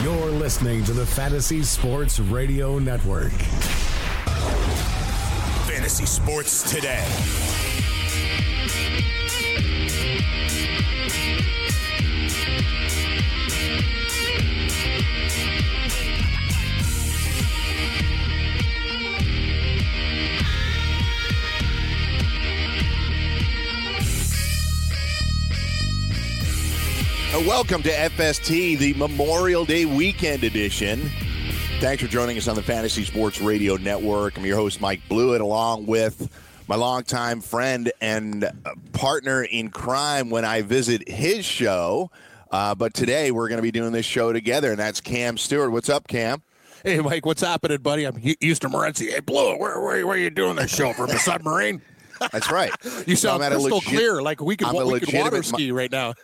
You're listening to the Fantasy Sports Radio Network. Fantasy Sports Today. Welcome to FST, the Memorial Day Weekend Edition. Thanks for joining us on the Fantasy Sports Radio Network. I'm your host, Mike Blewitt, along with my longtime friend and partner in crime when I visit his show. But today we're going to be doing this show together, and that's Cam Stewart. What's up, Cam? Hey, Mike, what's happening, buddy? I'm Houston Morency. Hey, Blewitt, where are you doing this show from? A submarine? That's right. You sound crystal clear, like we could water ski right now.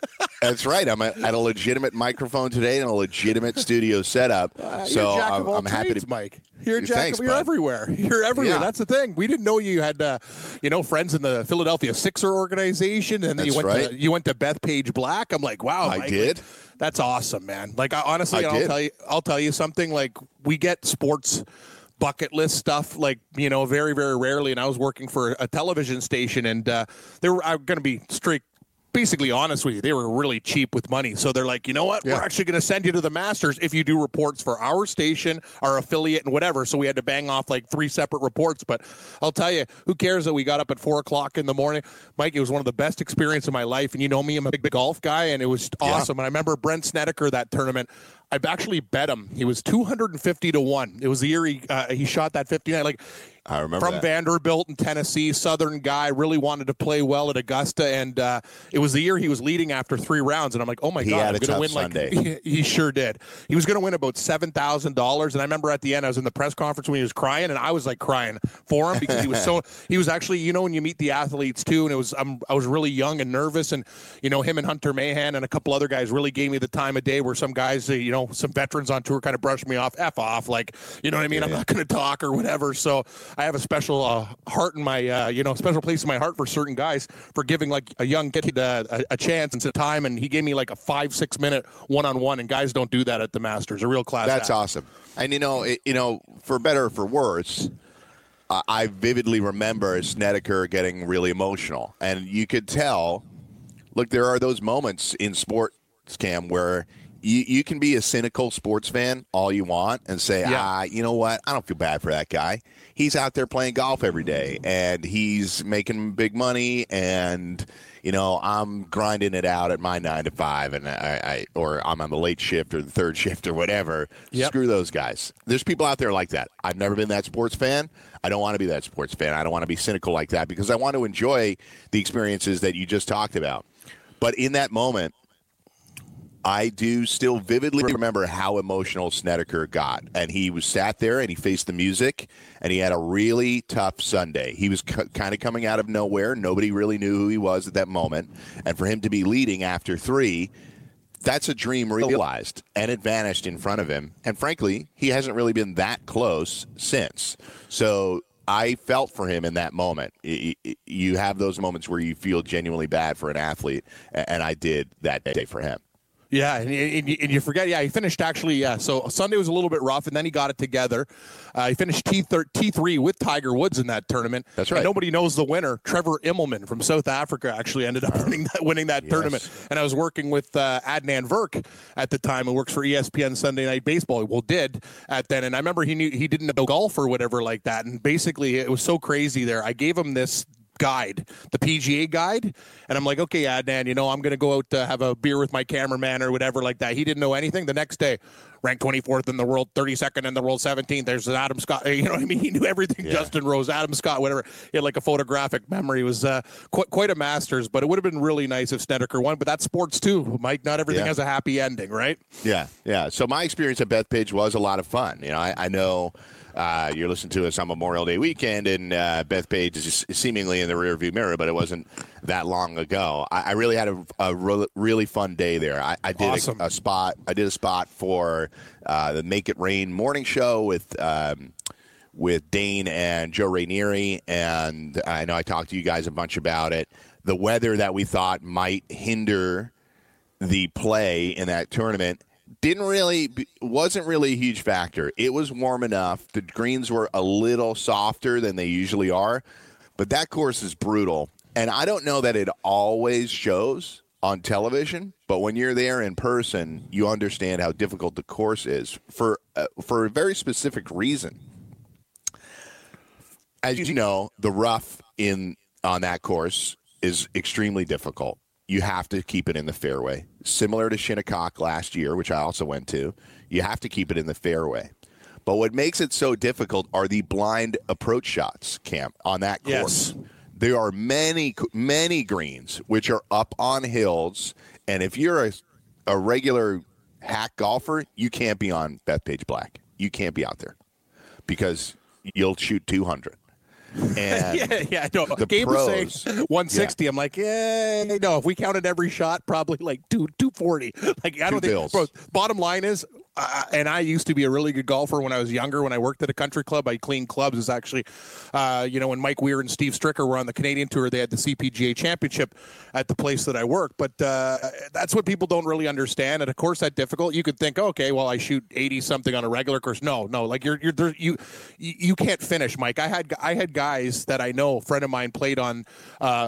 That's right. I'm at a legitimate microphone today and a legitimate studio setup. So I'm happy to, Mike. You're everywhere. Yeah. That's the thing. We didn't know you had, friends in the Philadelphia Sixer organization, and then you went to Bethpage Black. I'm like, wow, Mike, I did. Like, that's awesome, man. Like, I'll tell you something. Like, we get sports bucket list stuff, like, very, very rarely. And I was working for a television station, and I'm going to be basically honest with you, they were really cheap with money. So they're like, you know what? Yeah. We're actually going to send you to the Masters if you do reports for our station, our affiliate, and whatever. So we had to bang off like three separate reports. But I'll tell you, who cares that we got up at 4:00 in the morning? Mike, it was one of the best experiences of my life. And you know me, I'm a big golf guy, and it was awesome. Yeah. And I remember Brent Snedeker, that tournament, I've actually bet him. He was 250 to 1. It was the year he shot that 59. Like, I remember from that. Vanderbilt in Tennessee, Southern guy, really wanted to play well at Augusta, and it was the year he was leading after three rounds. And I'm like, oh my god, I'm going to win! Sunday. Like, he sure did. He was going to win about $7,000. And I remember at the end, I was in the press conference when he was crying, and I was like crying for him because he was so. He was actually, when you meet the athletes too, and it was I was really young and nervous, and him and Hunter Mahan and a couple other guys really gave me the time of day. Where some guys, some veterans on tour kind of brushed me off, F off, like, what I mean? Yeah, I'm not going to talk or whatever. So I have a special heart in my, special place in my heart for certain guys for giving like a young kid a chance and some time. And he gave me like a 5-6 minute one-on-one, and guys don't do that at the Masters. A real class. That's awesome. And for better or for worse, I vividly remember Snedeker getting really emotional, and you could tell. Look, there are those moments in sports, Cam, where you can be a cynical sports fan all you want and say, you know what? I don't feel bad for that guy. He's out there playing golf every day, and he's making big money, and, I'm grinding it out at my 9 to 5, and or I'm on the late shift or the third shift or whatever. Yep. Screw those guys. There's people out there like that. I've never been that sports fan. I don't want to be that sports fan. I don't want to be cynical like that because I want to enjoy the experiences that you just talked about. But in that moment, I do still vividly remember how emotional Snedeker got. And he was sat there, and he faced the music, and he had a really tough Sunday. He was kind of coming out of nowhere. Nobody really knew who he was at that moment. And for him to be leading after three, that's a dream realized, and it vanished in front of him. And frankly, he hasn't really been that close since. So I felt for him in that moment. You have those moments where you feel genuinely bad for an athlete, and I did that day for him. Yeah, and you forget, he finished actually, so Sunday was a little bit rough, and then he got it together. He finished T3 with Tiger Woods in that tournament. That's right. And nobody knows the winner. Trevor Immelman from South Africa actually ended up winning that tournament. And I was working with Adnan Virk at the time, who works for ESPN Sunday Night Baseball. Well, did at then, and I remember he knew he didn't know golf or whatever like that, and basically it was so crazy there. I gave him this guide, the PGA guide, and I'm like, okay, Adnan, I'm going to go out to have a beer with my cameraman or whatever like that. He didn't know anything. The next day, ranked 24th in the world, 32nd in the world, 17th. There's an Adam Scott. You know what I mean? He knew everything. Yeah. Justin Rose, Adam Scott, whatever. He had like a photographic memory. It was quite a Masters, but it would have been really nice if Snedeker won. But that's sports too, Mike. Not everything has a happy ending, right? Yeah, yeah. So my experience at Bethpage was a lot of fun. You know, I know you're listening to us on Memorial Day weekend, and Bethpage is just seemingly in the rearview mirror, but it wasn't that long ago. I really had a really fun day there. I did awesome. I did a spot for the Make It Rain morning show with Dane and Joe Rainieri, and I know I talked to you guys a bunch about it. The weather that we thought might hinder the play in that tournament wasn't really a huge factor. It was warm enough. The greens were a little softer than they usually are, but that course is brutal. And I don't know that it always shows on television, but when you're there in person, you understand how difficult the course is for a very specific reason. As you know, the rough on that course is extremely difficult. You have to keep it in the fairway. Similar to Shinnecock last year, which I also went to, you have to keep it in the fairway. But what makes it so difficult are the blind approach shots, Cam, on that course. Yes. There are many, many greens which are up on hills, and if you're a regular hack golfer, you can't be on Bethpage Black. You can't be out there because you'll shoot 200. And no. Gabe was saying 160. Yeah. I'm like, no. If we counted every shot, probably like 240. Like I don't think. Bro, bottom line is, and I used to be a really good golfer when I was younger. When I worked at a country club, I cleaned clubs. Is actually, when Mike Weir and Steve Stricker were on the Canadian tour, they had the CPGA Championship at the place that I worked. But that's what people don't really understand. And of course, that difficult. You could think, okay, well, I shoot 80 something on a regular course. No, like you can't finish, Mike. I had guys that I know, a friend of mine played on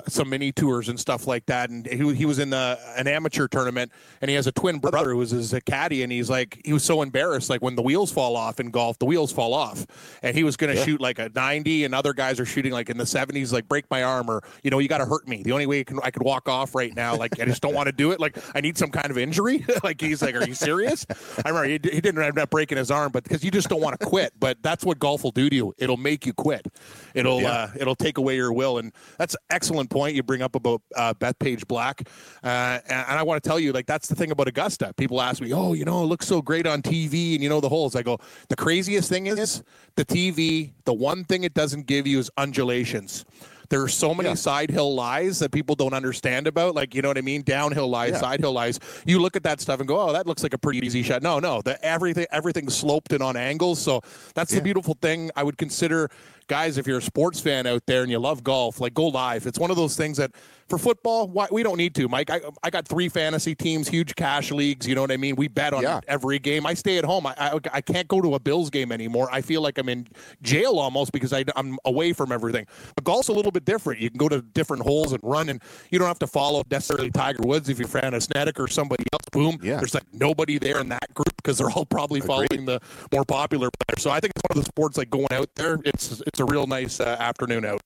some mini tours and stuff like that, and he was in an amateur tournament, and he has a twin brother who was his caddy, and he's like, he was so embarrassed, like when the wheels fall off in golf, the wheels fall off, and he was going to shoot like a 90, and other guys are shooting like in the 70s, like break my arm, or you got to hurt me. The only way I could walk off right now, like I just don't want to do it. Like I need some kind of injury. Like he's like, are you serious? I remember he didn't end up breaking his arm, but because you just don't want to quit. But that's what golf will do to you. It'll make you quit. It'll take away your will, and that's an excellent point you bring up about Bethpage Black. And I want to tell you, like that's the thing about Augusta. People ask me, it looks so great on TV and the holes. I go, the craziest thing is the TV, the one thing it doesn't give you is undulations. There are so many side hill lies that people don't understand about, like, you know what I mean? Downhill lies, side hill lies. You look at that stuff and go, oh, that looks like a pretty easy shot. No, everything's sloped and on angles. So that's the beautiful thing. I would consider, guys, if you're a sports fan out there and you love golf, like go live. It's one of those things that for football, we don't need to, Mike. I got 3 fantasy teams, huge cash leagues. You know what I mean? We bet on every game. I stay at home. I can't go to a Bills game anymore. I feel like I'm in jail almost because I'm away from everything. But golf's a little bit different. You can go to different holes and run, and you don't have to follow necessarily Tiger Woods. If you're a fan of Snedeker or somebody else, boom, there's like nobody there in that group because they're all probably following the more popular players. So I think it's one of the sports like going out there. It's a real nice afternoon out.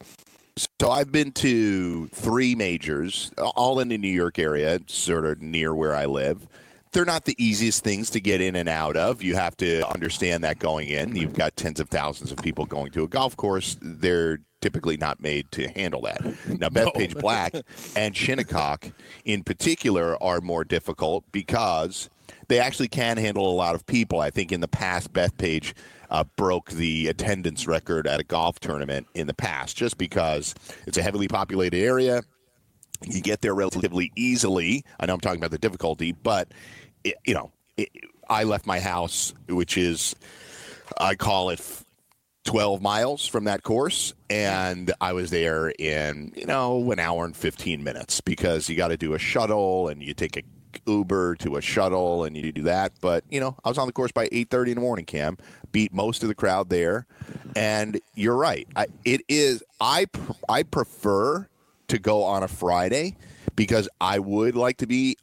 So I've been to 3 majors, all in the New York area, sort of near where I live. They're not the easiest things to get in and out of. You have to understand that going in. You've got tens of thousands of people going to a golf course. They're typically not made to handle that. Now, Bethpage Black and Shinnecock in particular are more difficult because they actually can handle a lot of people. I think in the past, Bethpage broke the attendance record at a golf tournament in the past just because it's a heavily populated area. You get there relatively easily. I know I'm talking about the difficulty, but I left my house, which is, I call it 12 miles from that course, and I was there in, an hour and 15 minutes because you got to do a shuttle and you take a Uber to a shuttle and you do that. But I was on the course by 8:30 in the morning, Cam, beat most of the crowd there. And you're right, I prefer to go on a Friday because I would like to be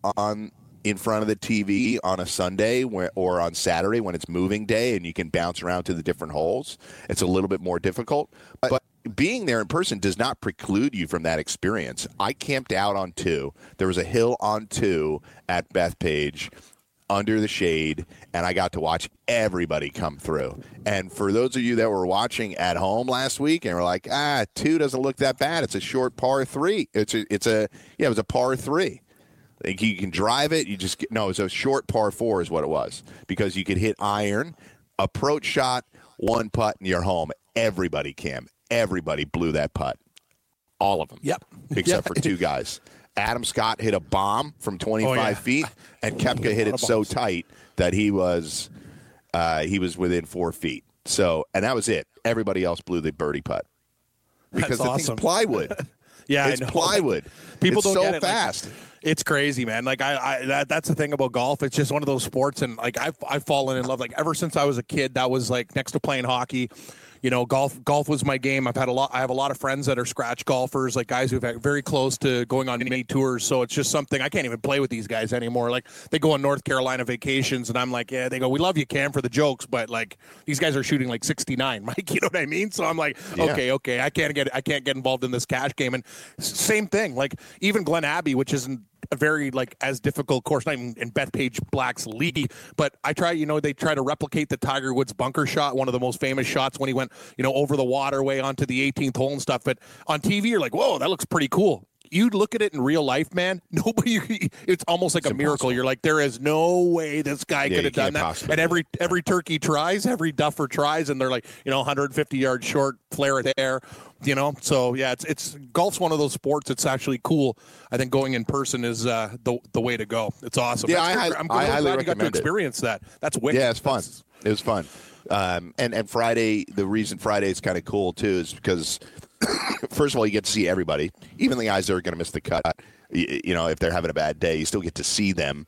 in front of the TV on a Sunday or on Saturday when it's moving day and you can bounce around to the different holes. It's a little bit more difficult, but being there in person does not preclude you from that experience. I camped out on 2. There was a hill on 2 at Bethpage under the shade, and I got to watch everybody come through. And for those of you that were watching at home last week and were like, two doesn't look that bad. It's a short par three. It was a par three. Like you can drive it. It's a short par four is what it was, because you could hit iron, approach shot, one putt, and you're home. Everybody blew that putt. All of them. Yep. Except for two guys. Adam Scott hit a bomb from 25 feet, and Koepka hit it so tight that he was within 4 feet. So, and that was it. Everybody else blew the birdie putt because the thing's plywood. Yeah, it's plywood. People don't get it. It's so fast. It's crazy, man. Like that's the thing about golf. It's just one of those sports, and like I've fallen in love. Like ever since I was a kid, that was like next to playing hockey. You know, golf was my game. I have a lot of friends that are scratch golfers, like guys who've very close to going on mini tours. So it's just something I can't even play with these guys anymore. Like they go on North Carolina vacations and I'm like, yeah, they go, we love you, Cam, for the jokes. But like these guys are shooting like 69, Mike, you know what I mean? So I'm like, okay. I can't get involved in this cash game. And same thing, like even Glen Abbey, which isn't a very like as difficult course, not even in Bethpage Black's league, but they try to replicate the Tiger Woods bunker shot, one of the most famous shots when he went over the waterway onto the 18th hole and stuff. But on TV you're like, whoa, that looks pretty cool. You look at it in real life, man, nobody, it's almost like it's a miracle. You're like, there is no way this guy could have done that. Possibly. And every turkey tries, every duffer tries, and they're like 150 yards short, flare it there. So yeah, it's golf's one of those sports. It's actually cool. I think going in person is the way to go. It's awesome. Yeah, I'm glad you got to experience that. That's wicked. Yeah, it's fun. It was fun. And Friday, the reason Friday is kind of cool too is because first of all, you get to see everybody, even the guys that are going to miss the cut. If they're having a bad day, you still get to see them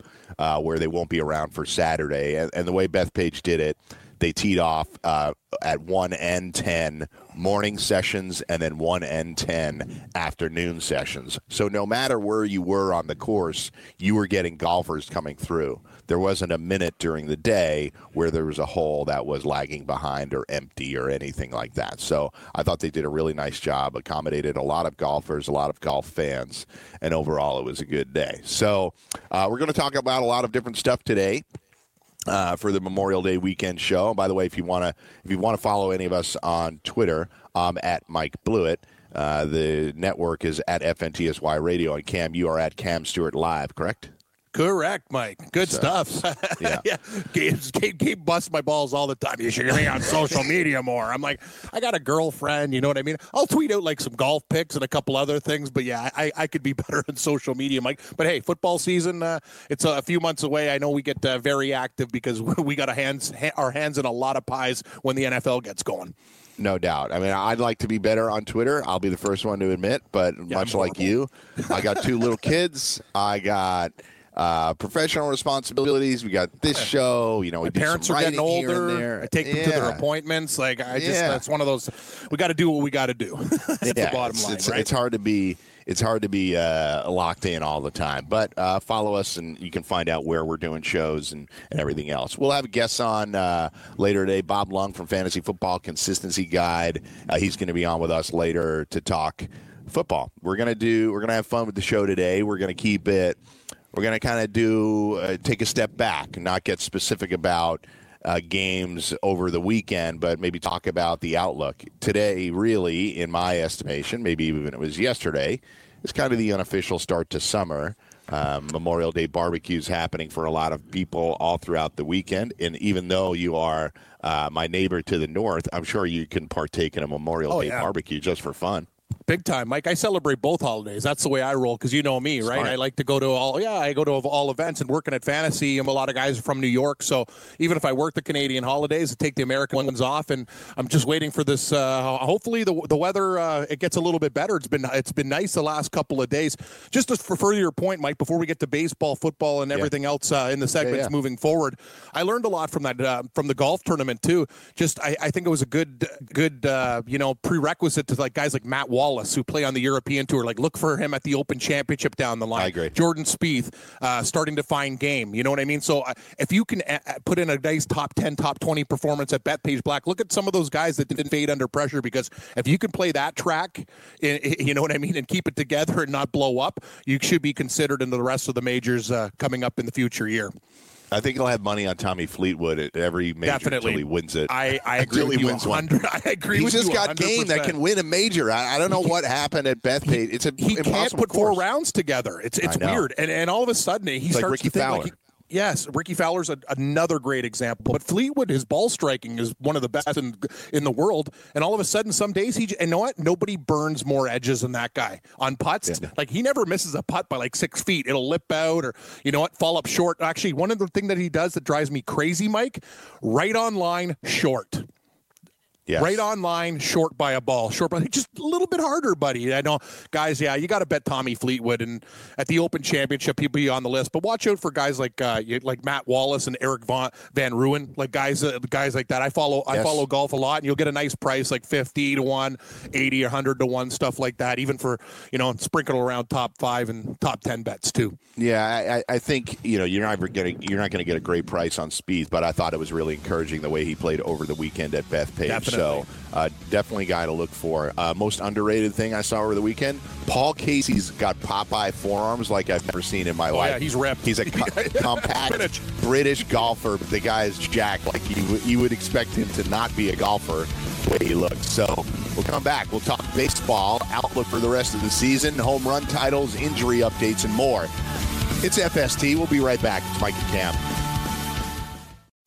where they won't be around for Saturday. And the way Bethpage did it. They teed off at 1 and 10 morning sessions and then 1 and 10 afternoon sessions. So no matter where you were on the course, you were getting golfers coming through. There wasn't a minute during the day where there was a hole that was lagging behind or empty or anything like that. So I thought they did a really nice job, accommodated a lot of golfers, a lot of golf fans, and overall it was a good day. So we're going to talk about a lot of different stuff today. For the Memorial Day weekend show. And by the way, if you want to follow any of us on Twitter, I'm at Mike Blewitt. The network is at FNTSY Radio. And Cam, you are at Cam Stewart Live, correct? Correct, Mike. Good stuff. Yeah. Gabe busts my balls all the time. You should be on social media more. I'm like, I got a girlfriend, you know what I mean? I'll tweet out like some golf picks and a couple other things, but yeah, I could be better on social media, Mike. But hey, football season, it's a few months away. I know we get very active because we got our hands in a lot of pies when the NFL gets going. No doubt. I mean, I'd like to be better on Twitter. I'll be the first one to admit, but much like you, I got two little kids. I got... professional responsibilities. We got this show. My parents are getting older. There. I take them to their appointments. Like that's one of those. We got to do what we got to do. That's the bottom line. Right? It's hard to be. It's hard to be locked in all the time. But follow us, and you can find out where we're doing shows and everything else. We'll have guests on later today. Bob Lung from Fantasy Football Consistency Guide. He's going to be on with us later to talk football. We're going to have fun with the show today. We're going to keep it. We're going to kind of take a step back and not get specific about games over the weekend, but maybe talk about the outlook. Today, really, in my estimation, maybe even it was yesterday, it's kind of the unofficial start to summer. Memorial Day barbecues happening for a lot of people all throughout the weekend. And even though you are my neighbor to the north, I'm sure you can partake in a Memorial Day barbecue just for fun. Big time, Mike. I celebrate both holidays. That's the way I roll, because you know me, right? Smart. I like to go to all events, and working at Fantasy, I'm a lot of guys are from New York, so even if I work the Canadian holidays, I take the American ones off, and I'm just waiting for this. Hopefully, the weather it gets a little bit better. It's been nice the last couple of days. Just to further your point, Mike, before we get to baseball, football, and everything else in the segments moving forward, I learned a lot from that from the golf tournament too. Just I think it was a good prerequisite to like guys like Matt Wallace, who play on the European tour, like look for him at the Open Championship down the line. I agree. Jordan Spieth starting to find game. You know what I mean? So if you can put in a nice top 10, top 20 performance at Bethpage Black, look at some of those guys that didn't fade under pressure, because if you can play that track, you know what I mean, and keep it together and not blow up, you should be considered into the rest of the majors coming up in the future year. I think he'll have money on Tommy Fleetwood at every major until he wins it. I agree with you 100%. I agree with you 100%. He's just got game that can win a major. I don't know what happened at Bethpage. It's he can't put four rounds together. It's weird. And all of a sudden, he starts like Ricky Fowler. Yes, Ricky Fowler's another great example. But Fleetwood, his ball striking is one of the best in the world. And all of a sudden, some days, and you know what? Nobody burns more edges than that guy on putts. Yeah. Like, he never misses a putt by like 6 feet. It'll lip out or, you know what, fall up short. Actually, one of the things that he does that drives me crazy, Mike, right on line, short. Yes. Right on line, short by a ball. Short by just a little bit harder, buddy. I know, guys, yeah, you got to bet Tommy Fleetwood. And at the Open Championship, he'll be on the list. But watch out for guys like Matt Wallace and Eric Van Ruin, like guys like that. I follow golf a lot, and you'll get a nice price, like 50 to 1, 80, 100 to 1, stuff like that, even for, you know, sprinkle around top 5 and top 10 bets, too. Yeah, I think, you know, you're not going to get a great price on speed, but I thought it was really encouraging the way he played over the weekend at Bethpage. So definitely a guy to look for. Most underrated thing I saw over the weekend, Paul Casey's got Popeye forearms like I've never seen in my life. Yeah, he's ripped. He's a compact British golfer. But the guy is jacked. Like you would expect him to not be a golfer the way he looks. So we'll come back. We'll talk baseball, outlook for the rest of the season, home run titles, injury updates, and more. It's FST. We'll be right back. It's Mike and Cam.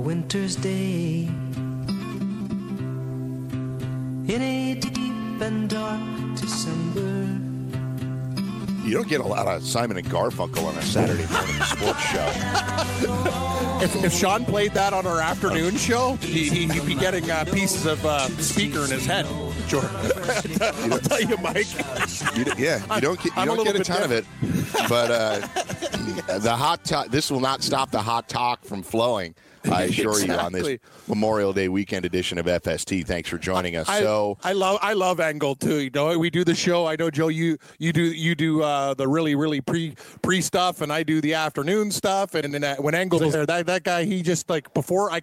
Winter's day in a deep and dark December. You don't get a lot of Simon and Garfunkel on a Saturday morning sports show. If Sean played that on our afternoon show, he'd be getting pieces of speaker in his head. Sure. I'll tell you, Mike. You don't get a ton of it. But the hot talk, this will not stop the hot talk from flowing. I assure you on this Memorial Day weekend edition of FST. Thanks for joining us. I love Angle too. You know, we do the show. I know, Joe, you do the really pre stuff, and I do the afternoon stuff. And then when Angle's there, that guy, he just like before I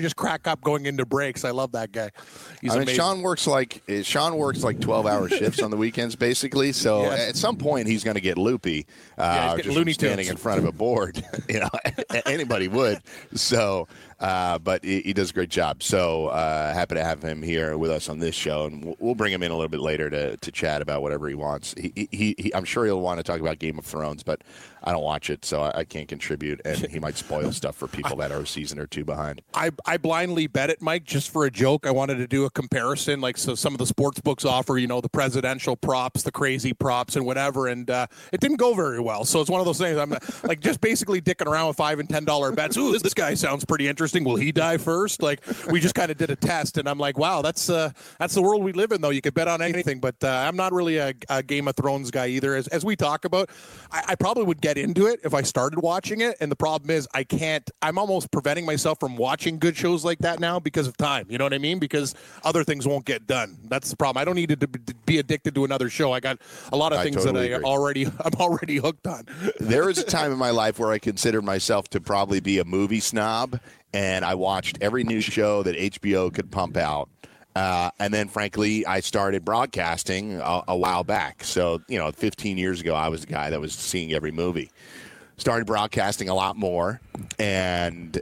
just crack up going into breaks. I love that guy. He's amazing. Sean works like 12-hour shifts on the weekends basically. So at some point he's going to get loopy. Just standing in front of a board. You know, anybody would. So. But he does a great job. So happy to have him here with us on this show, and we'll bring him in a little bit later to chat about whatever he wants. He I'm sure he'll want to talk about Game of Thrones, but I don't watch it, so I can't contribute, and he might spoil stuff for people that are a season or two behind. I blindly bet it, Mike, just for a joke. I wanted to do a comparison, like so some of the sports books offer, you know, the presidential props, the crazy props, and whatever, and it didn't go very well. So it's one of those things. I'm like just basically dicking around with $5 and $10 bets. Ooh, this guy sounds pretty interesting. Will he die first? Like we just kind of did a test, and I'm like, wow, that's the world we live in, though. You could bet on anything, but I'm not really a Game of Thrones guy either. As we talk about, I probably would get into it if I started watching it, and the problem is I can't. I'm almost preventing myself from watching good shows like that now because of time. You know what I mean? Because other things won't get done. That's the problem. I don't need to be addicted to another show. I got a lot of things totally that I'm already hooked on. There is a time in my life where I consider myself to probably be a movie snob, and I watched every new show that HBO could pump out. And then, frankly, I started broadcasting a while back. So, you know, 15 years ago, I was the guy that was seeing every movie. Started broadcasting a lot more and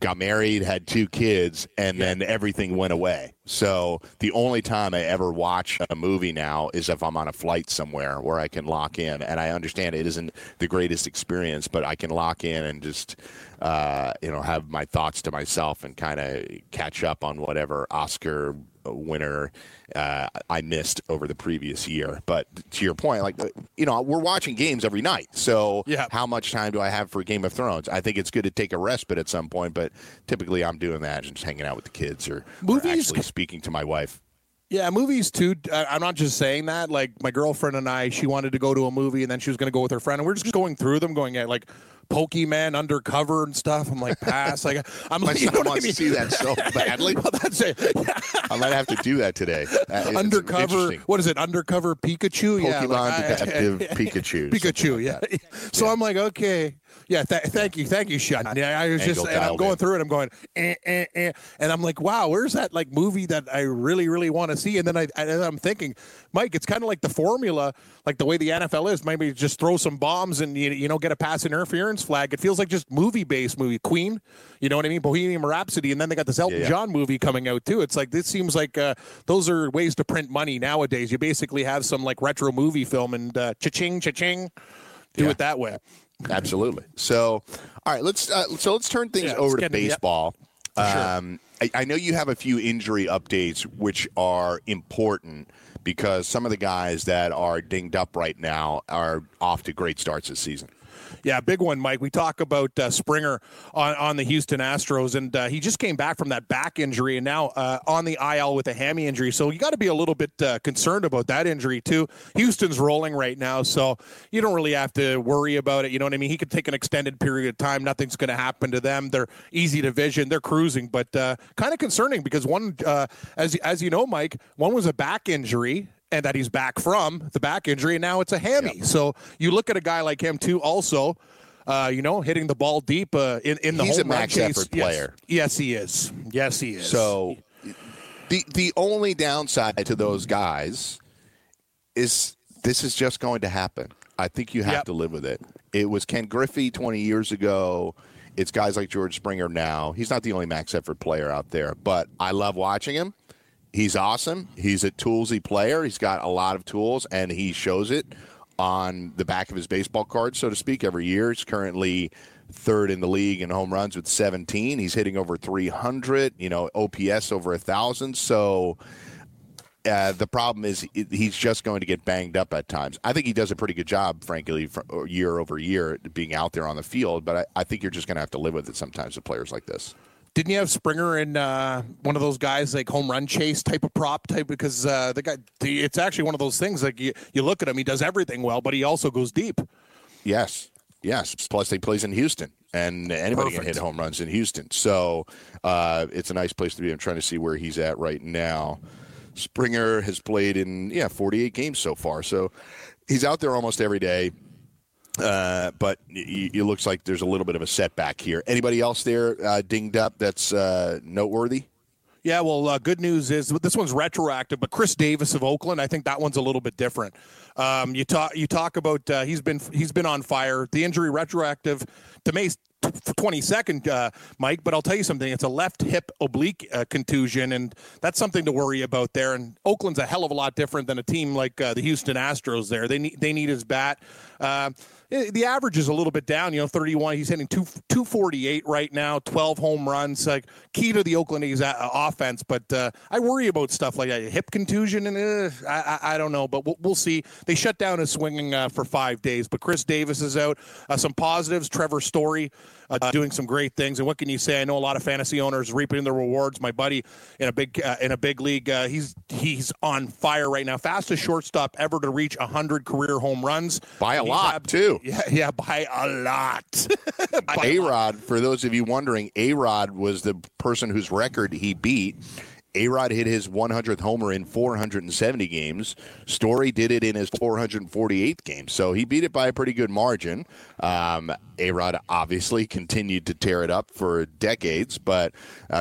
got married, had 2 kids, and then everything went away. So the only time I ever watch a movie now is if I'm on a flight somewhere where I can lock in. And I understand it isn't the greatest experience, but I can lock in and just, you know, have my thoughts to myself and kind of catch up on whatever Oscar winner I missed over the previous year. But to your point, like, you know, we're watching games every night. So how much time do I have for Game of Thrones? I think it's good to take a respite at some point, but typically I'm doing that, just hanging out with the kids or actually speaking to my wife. Yeah, movies too. I'm not just saying that. Like my girlfriend and I, she wanted to go to a movie, and then she was going to go with her friend, and we're just going through them, going at like Pokemon Undercover and stuff. I'm like, pass. Like I'm like, you know what I mean? See that so badly. Well, that's it. I might have to do that today. Undercover. What is it? Undercover Pikachu. Pokemon, yeah, like, Detective Pikachu. Pikachu. Yeah. Like so yeah. I'm like, okay. Yeah. Thank you, Sean. Yeah. I was just, and I'm going through it. I'm going, and I'm like, wow, where's that like movie that I really, really want to see? And then I'm thinking, Mike, it's kind of like the formula, like the way the NFL is. Maybe just throw some bombs and you know get a pass interference flag. It feels like just movie-based movie. Queen, you know what I mean? Bohemian Rhapsody, and then they got this Elton John movie coming out too. It's like this seems like those are ways to print money nowadays. You basically have some like retro movie film and cha-ching, do it that way. Absolutely. So, all right, let's turn things over to baseball. Sure. I know you have a few injury updates which are important because some of the guys that are dinged up right now are off to great starts this season. Yeah, big one, Mike. We talk about Springer on the Houston Astros, and he just came back from that back injury and now on the IL with a hammy injury. So you got to be a little bit concerned about that injury, too. Houston's rolling right now, so you don't really have to worry about it. You know what I mean? He could take an extended period of time. Nothing's going to happen to them. They're easy division. They're cruising, but kind of concerning because one, as you know, Mike, one was a back injury, and that he's back from the back injury, and now it's a hammy. Yep. So you look at a guy like him, too, also, you know, hitting the ball deep in the home run. He's a max effort player. Yes, he is. Yes, he is. So the only downside to those guys is this is just going to happen. I think you have to live with it. It was Ken Griffey 20 years ago. It's guys like George Springer now. He's not the only max effort player out there, but I love watching him. He's awesome. He's a toolsy player. He's got a lot of tools, and he shows it on the back of his baseball card, so to speak, every year. He's currently third in the league in home runs with 17. He's hitting over 300, you know, OPS over 1,000. So the problem is he's just going to get banged up at times. I think he does a pretty good job, frankly, year over year being out there on the field, but I think you're just going to have to live with it sometimes with players like this. Didn't you have Springer in one of those guys like home run chase type of prop type? Because the guy, it's actually one of those things like you look at him, he does everything well, but he also goes deep. Yes. Plus he plays in Houston, and anybody can hit home runs in Houston. So it's a nice place to be. I'm trying to see where he's at right now. Springer has played in 48 games so far. So he's out there almost every day. But it looks like there's a little bit of a setback here. Anybody else there dinged up that's noteworthy? Yeah, well, good news is this one's retroactive, but Chris Davis of Oakland, I think that one's a little bit different. You talk about he's been on fire. The injury retroactive to May 22nd, Mike, but I'll tell you something. It's a left hip oblique contusion, and that's something to worry about there. And Oakland's a hell of a lot different than a team like the Houston Astros there. They need his bat. The average is a little bit down, you know, 31. He's hitting 248 right now, 12 home runs, like key to the Oakland A's offense. But I worry about stuff like a hip contusion, and I don't know, but we'll see. They shut down his swinging for 5 days, but Chris Davis is out. Some positives, Trevor Story doing some great things. And what can you say? I know a lot of fantasy owners reaping the rewards. My buddy in a big league, he's on fire right now. Fastest shortstop ever to reach 100 career home runs. By a lot, too. Yeah, by a lot. A-Rod, for those of you wondering, A-Rod was the person whose record he beat. A-Rod hit his 100th homer in 470 games. Story did it in his 448th game. So he beat it by a pretty good margin. A-Rod obviously continued to tear it up for decades, but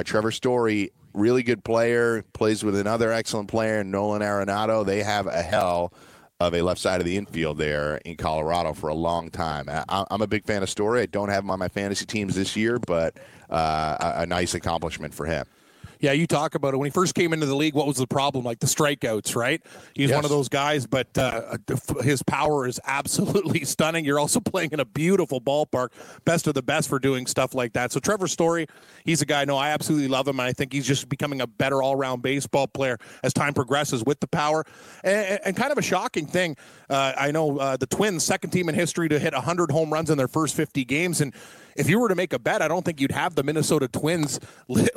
Trevor Story, really good player, plays with another excellent player, Nolan Arenado. They have a hell of a left side of the infield there in Colorado for a long time. I'm a big fan of Story. I don't have him on my fantasy teams this year, but a nice accomplishment for him. Yeah, you talk about it. When he first came into the league, what was the problem? Like the strikeouts, right? He's one of those guys, but his power is absolutely stunning. You're also playing in a beautiful ballpark, best of the best for doing stuff like that. So Trevor Story, he's a guy, I absolutely love him, and I think he's just becoming a better all-around baseball player as time progresses with the power. And kind of a shocking thing, I know the Twins, second team in history to hit 100 home runs in their first 50 games, and if you were to make a bet, I don't think you'd have the Minnesota Twins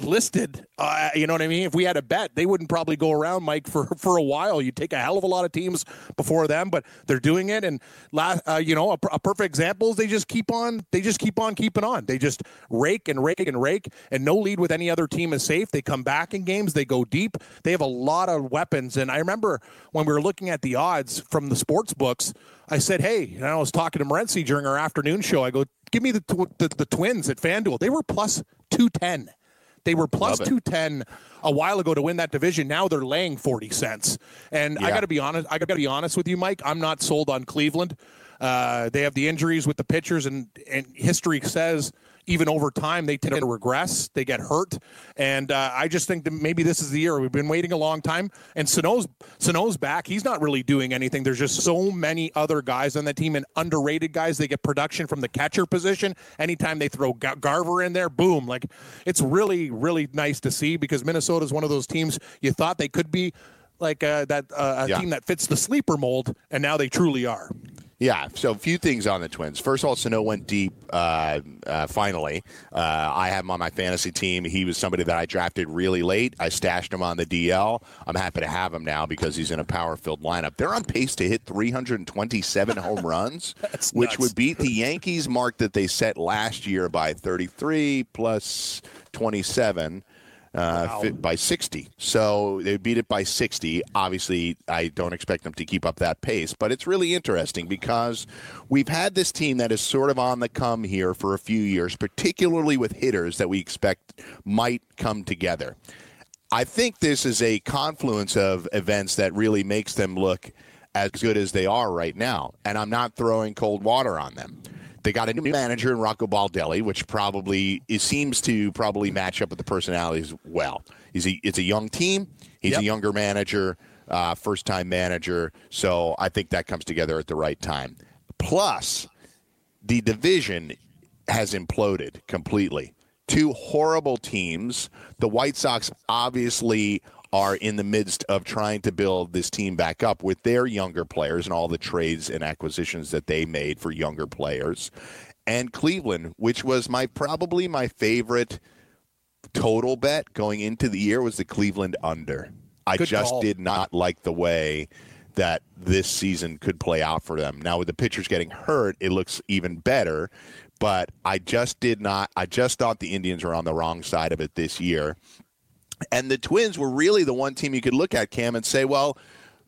listed. You know what I mean? If we had a bet, they wouldn't probably go around, Mike, for a while. You'd take a hell of a lot of teams before them, but they're doing it. And a perfect example is they just keep on keeping on. They just rake and rake and rake, and no lead with any other team is safe. They come back in games. They go deep. They have a lot of weapons. And I remember when we were looking at the odds from the sports books, I said, hey, and I was talking to Morency during our afternoon show. I go, give me the Twins at FanDuel. They were plus 210. They were plus 210 a while ago to win that division. Now they're laying 40 cents. And yeah. I got to be honest with you, Mike. I'm not sold on Cleveland. They have the injuries with the pitchers, and history says even over time they tend to regress. They get hurt, and I just think that maybe this is the year. We've been waiting a long time, and Sano's back. He's not really doing anything. There's just so many other guys on the team and underrated guys. They get production from the catcher position. Anytime they throw Garver in there, boom! Like, it's really, really nice to see, because Minnesota is one of those teams you thought they could be, like team that fits the sleeper mold, and now they truly are. Yeah, so a few things on the Twins. First of all, Sano went deep, finally. I have him on my fantasy team. He was somebody that I drafted really late. I stashed him on the DL. I'm happy to have him now because he's in a power-filled lineup. They're on pace to hit 327 home runs, which nuts. Would beat the Yankees mark that they set last year by 33 plus 27. By 60. So they beat it by 60. Obviously, I don't expect them to keep up that pace, but it's really interesting because we've had this team that is sort of on the come here for a few years, particularly with hitters that we expect might come together. I think this is a confluence of events that really makes them look as good as they are right now, and I'm not throwing cold water on them. They got a new manager in Rocco Baldelli, which seems to match up with the personalities well. It's a young team. He's a younger manager, first-time manager. So I think that comes together at the right time. Plus, the division has imploded completely. Two horrible teams. The White Sox obviously are in the midst of trying to build this team back up with their younger players and all the trades and acquisitions that they made for younger players. And Cleveland, which was probably my favorite total bet going into the year, was the Cleveland under. I Good just call. Did not like the way that this season could play out for them. Now, with the pitchers getting hurt, it looks even better. But I just thought the Indians were on the wrong side of it this year. And the Twins were really the one team you could look at, Cam, and say, well,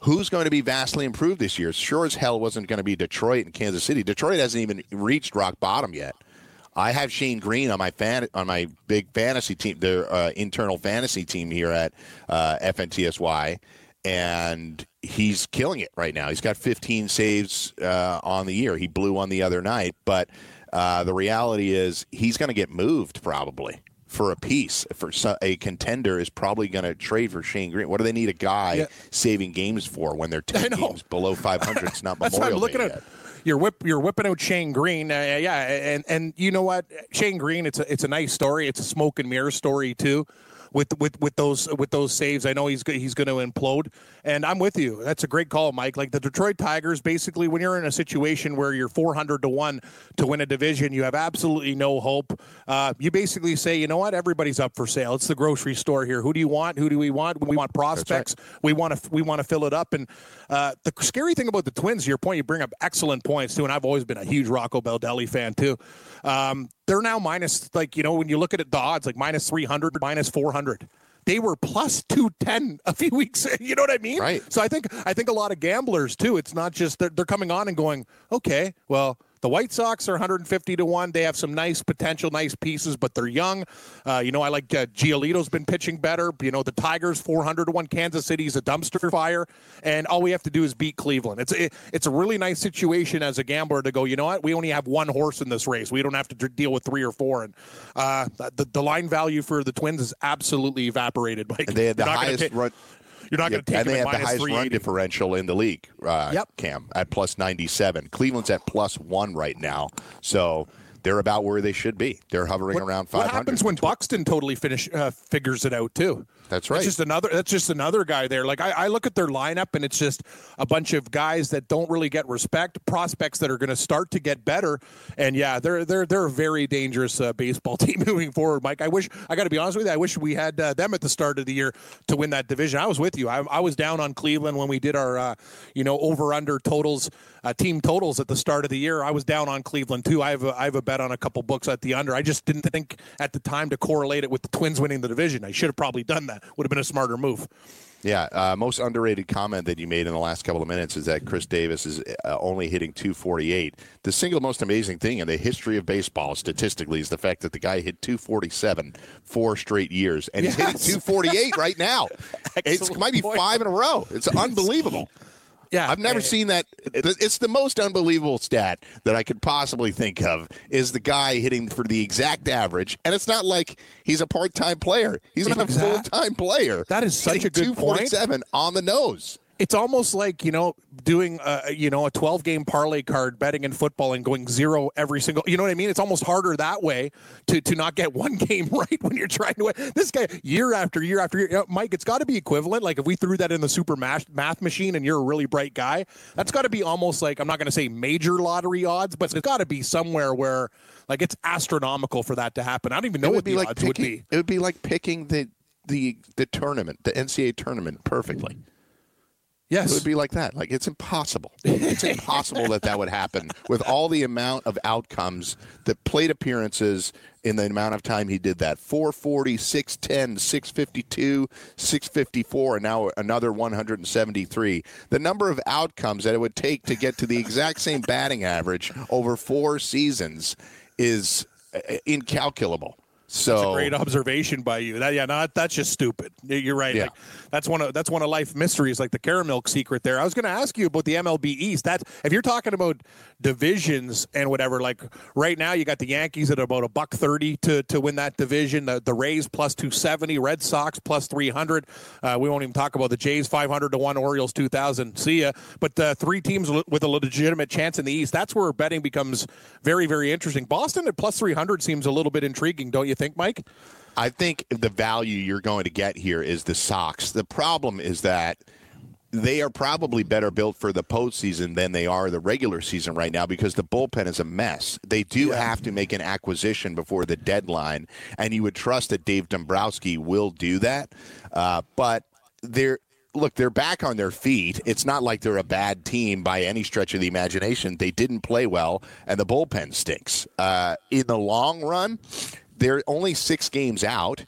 who's going to be vastly improved this year? Sure as hell wasn't going to be Detroit and Kansas City. Detroit hasn't even reached rock bottom yet. I have Shane Green on my big fantasy team, their internal fantasy team here at FNTSY, and he's killing it right now. He's got 15 saves on the year. He blew one the other night, but the reality is he's going to get moved probably. For a piece, a contender is probably going to trade for Shane Green. What do they need a guy saving games for when they're 10 games below 500? It's not Memorial Day yet. You're whipping out Shane Green, and you know what? Shane Green, it's a nice story. It's a smoke and mirror story too. With those saves, I know he's going to implode, and I'm with you. That's a great call, Mike. Like the Detroit Tigers, basically, when you're in a situation where you're 400-1 to win a division, you have absolutely no hope. You basically say, you know what? Everybody's up for sale. It's the grocery store here. Who do you want? Who do we want? We want prospects. Right. We want to fill it up. And the scary thing about the Twins, to your point, you bring up excellent points too. And I've always been a huge Rocco Baldelli fan too. They're now minus, when you look at it, the odds, like minus 300, minus 400. They were plus 210 a few weeks. You know what I mean? Right. So I think a lot of gamblers, too. It's not just they're coming on and going, okay, well, the White Sox are 150-1. They have some nice potential, nice pieces, but they're young. I like Giolito's been pitching better. The Tigers 400-1. Kansas City's a dumpster fire, and all we have to do is beat Cleveland. It's a really nice situation as a gambler to go, you know what? We only have one horse in this race. We don't have to deal with three or four. And the line value for the Twins is absolutely evaporated. Mike, and they had the highest run. You're not going to take them at minus 380. And they have the highest run differential in the league, Cam, at plus 97. Cleveland's at plus 1 right now. So they're about where they should be. They're hovering around 500. What happens when Buxton totally figures it out too? That's right. That's just another guy there. Like I look at their lineup and it's just a bunch of guys that don't really get respect, prospects that are going to start to get better. And yeah, they're a very dangerous baseball team moving forward, Mike. I got to be honest with you. I wish we had them at the start of the year to win that division. I was with you. I was down on Cleveland when we did our over under totals, team totals at the start of the year. I was down on Cleveland too. I have a bet on a couple books at the under. I just didn't think at the time to correlate it with the Twins winning the division. I should have probably done that. Would have been a smarter move. Yeah, most underrated comment that you made in the last couple of minutes is that Chris Davis is only hitting .248. The single most amazing thing in the history of baseball statistically is the fact that the guy hit .247 four straight years, and he's hitting .248 right now. It might be five in a row. It's unbelievable. Yeah, I've never seen that. It's the most unbelievable stat that I could possibly think of is the guy hitting for the exact average. And it's not like he's a part-time player. He's not a full-time player. That is such a good point. 247 on the nose. It's almost like, doing, a 12-game parlay card, betting in football and going zero every single, you know what I mean? It's almost harder that way to not get one game right when you're trying to win. This guy, year after year after year, Mike, it's got to be equivalent. Like if we threw that in the super math machine and you're a really bright guy, that's got to be almost like, I'm not going to say major lottery odds, but it's got to be somewhere where like it's astronomical for that to happen. I don't even know what the odds would be. It would be like picking the tournament, the NCAA tournament perfectly. Yes. It would be like that. Like, it's impossible. It's impossible that would happen with all the amount of outcomes, the plate appearances in the amount of time he did that. 440, 610, 652, 654, and now another 173. The number of outcomes that it would take to get to the exact same batting average over four seasons is incalculable. So that's a great observation by you. That's just stupid. You're right. Yeah. Like, that's one of life mysteries, like the Caramilk secret there. I was going to ask you about the MLB East. That's, if you're talking about divisions and whatever, like right now you got the Yankees at about $1.30 to win that division. The Rays plus $270, Red Sox plus $300. We won't even talk about the Jays 500-1, Orioles 2,000. See ya. But three teams with a legitimate chance in the East. That's where betting becomes very, very interesting. Boston at plus $300 seems a little bit intriguing, don't you think, Mike? I think the value you're going to get here is the Sox. The problem is that they are probably better built for the postseason than they are the regular season right now because the bullpen is a mess. They do have to make an acquisition before the deadline, and you would trust that Dave Dombrowski will do that. But they're back on their feet. It's not like they're a bad team by any stretch of the imagination. They didn't play well, and the bullpen stinks. In the long run, they're only 6 games out.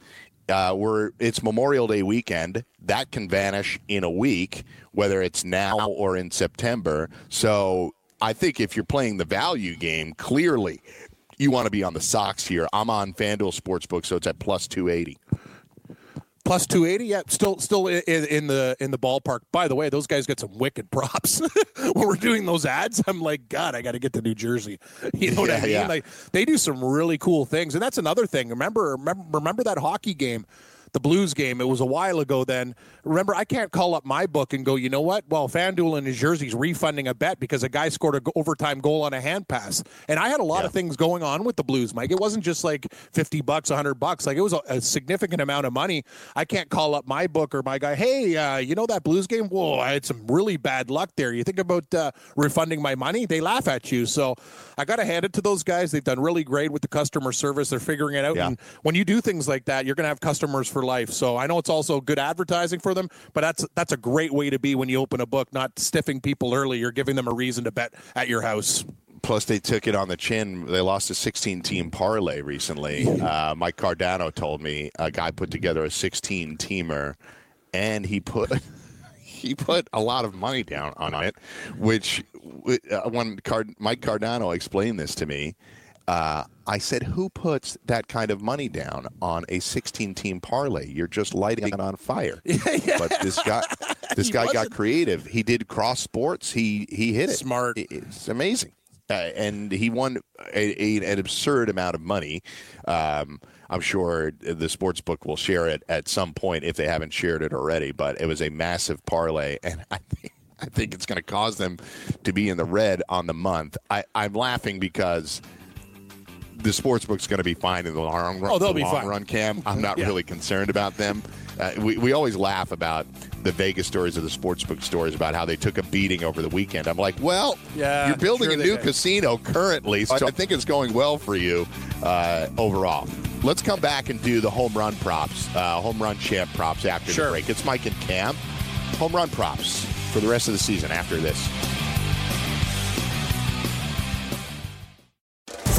It's Memorial Day weekend. That can vanish in a week, whether it's now or in September. So I think if you're playing the value game, clearly you want to be on the Sox here. I'm on FanDuel Sportsbook, so it's at plus 280. Plus 280, yeah, still in the ballpark. By the way, those guys get some wicked props. When we're doing those ads, I'm like, God, I got to get to New Jersey. You know what I mean? Yeah. Like they do some really cool things, and that's another thing. Remember that hockey game, the Blues game. It was a while ago then. Remember, I can't call up my book and go, you know what? Well, FanDuel in New Jersey's refunding a bet because a guy scored an overtime goal on a hand pass. And I had a lot of things going on with the Blues, Mike. It wasn't just like $50, $100. Like it was a significant amount of money. I can't call up my book or my guy, hey, that Blues game? Whoa, I had some really bad luck there. You think about refunding my money? They laugh at you. So I got to hand it to those guys. They've done really great with the customer service. They're figuring it out. Yeah. And when you do things like that, you're going to have customers for life. So I know it's also good advertising for them, but that's a great way to be when you open a book, not stiffing people early. You're giving them a reason to bet at your house. Plus, they took it on the chin. They lost a 16-team parlay recently. Mike Cardano told me a guy put together a 16-teamer, and he put a lot of money down on it, which when Mike Cardano explained this to me, I said, who puts that kind of money down on a 16-team parlay? You're just lighting it on fire. Yeah. But this guy got creative. He did cross sports. He hit it. Smart. It's amazing. And he won an absurd amount of money. I'm sure the sports book will share it at some point if they haven't shared it already. But it was a massive parlay, and I think it's going to cause them to be in the red on the month. I'm laughing because the sportsbook's going to be fine in the long run. Oh, they'll be fine. Run, Cam. I'm not really concerned about them. We always laugh about the Vegas stories or the sportsbook stories about how they took a beating over the weekend. I'm like, well, you're building a new casino currently, so I think it's going well for you overall. Let's come back and do the home run props, home run champ props after the break. It's Mike and Cam. Home run props for the rest of the season after this.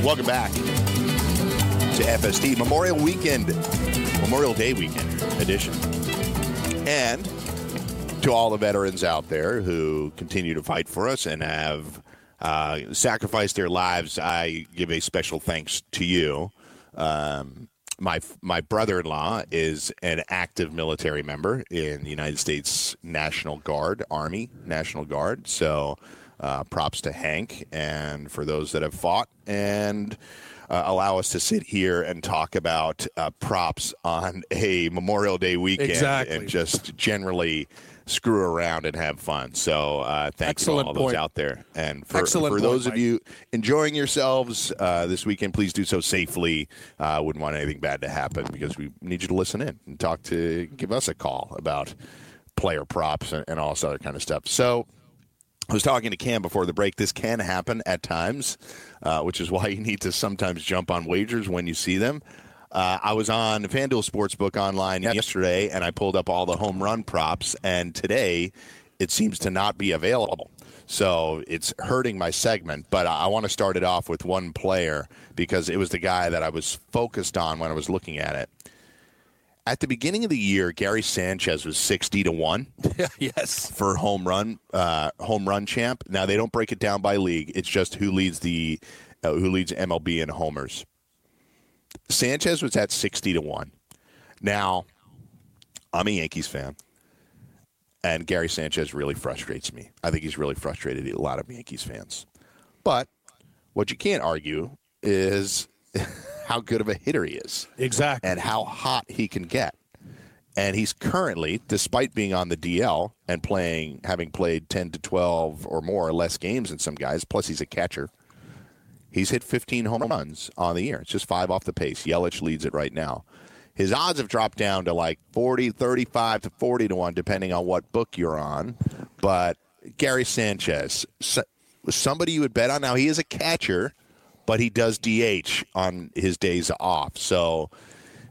Welcome back to FST Memorial Day weekend edition. And to all the veterans out there who continue to fight for us and have sacrificed their lives, I give a special thanks to you. My brother-in-law is an active military member in the United States National Guard, Army National Guard. So props to Hank and for those that have fought and allow us to sit here and talk about props on a Memorial Day weekend and just generally screw around and have fun. So thanks to all those out there. And for those of you enjoying yourselves this weekend, please do so safely. I wouldn't want anything bad to happen because we need you to listen in and give us a call about player props and all this other kind of stuff. So I was talking to Cam before the break. This can happen at times, which is why you need to sometimes jump on wagers when you see them. I was on FanDuel Sportsbook online yesterday, and I pulled up all the home run props, and today it seems to not be available. So it's hurting my segment, but I want to start it off with one player because it was the guy that I was focused on when I was looking at it. At the beginning of the year, Gary Sanchez was 60-1 for home run champ. Now they don't break it down by league; it's just who leads the MLB in homers. Sanchez was at 60-1. Now, I'm a Yankees fan, and Gary Sanchez really frustrates me. I think he's really frustrated a lot of Yankees fans. But what you can't argue is how good of a hitter he is. Exactly. And how hot he can get. And he's currently, despite being on the DL and having played 10 to 12 or more or less games than some guys, plus he's a catcher, he's hit 15 home runs on the year. It's just 5 off the pace. Yelich leads it right now. His odds have dropped down to like 40, 35 to 40-1, depending on what book you're on. But Gary Sanchez, somebody you would bet on. Now, he is a catcher, but he does DH on his days off. So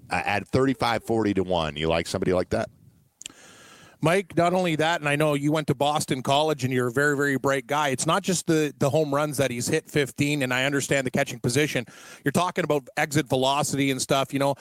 at 35-40-1, you like somebody like that? Mike, not only that, and I know you went to Boston College and you're a very, very bright guy. It's not just the home runs that he's hit 15, and I understand the catching position. You're talking about exit velocity and stuff. You know,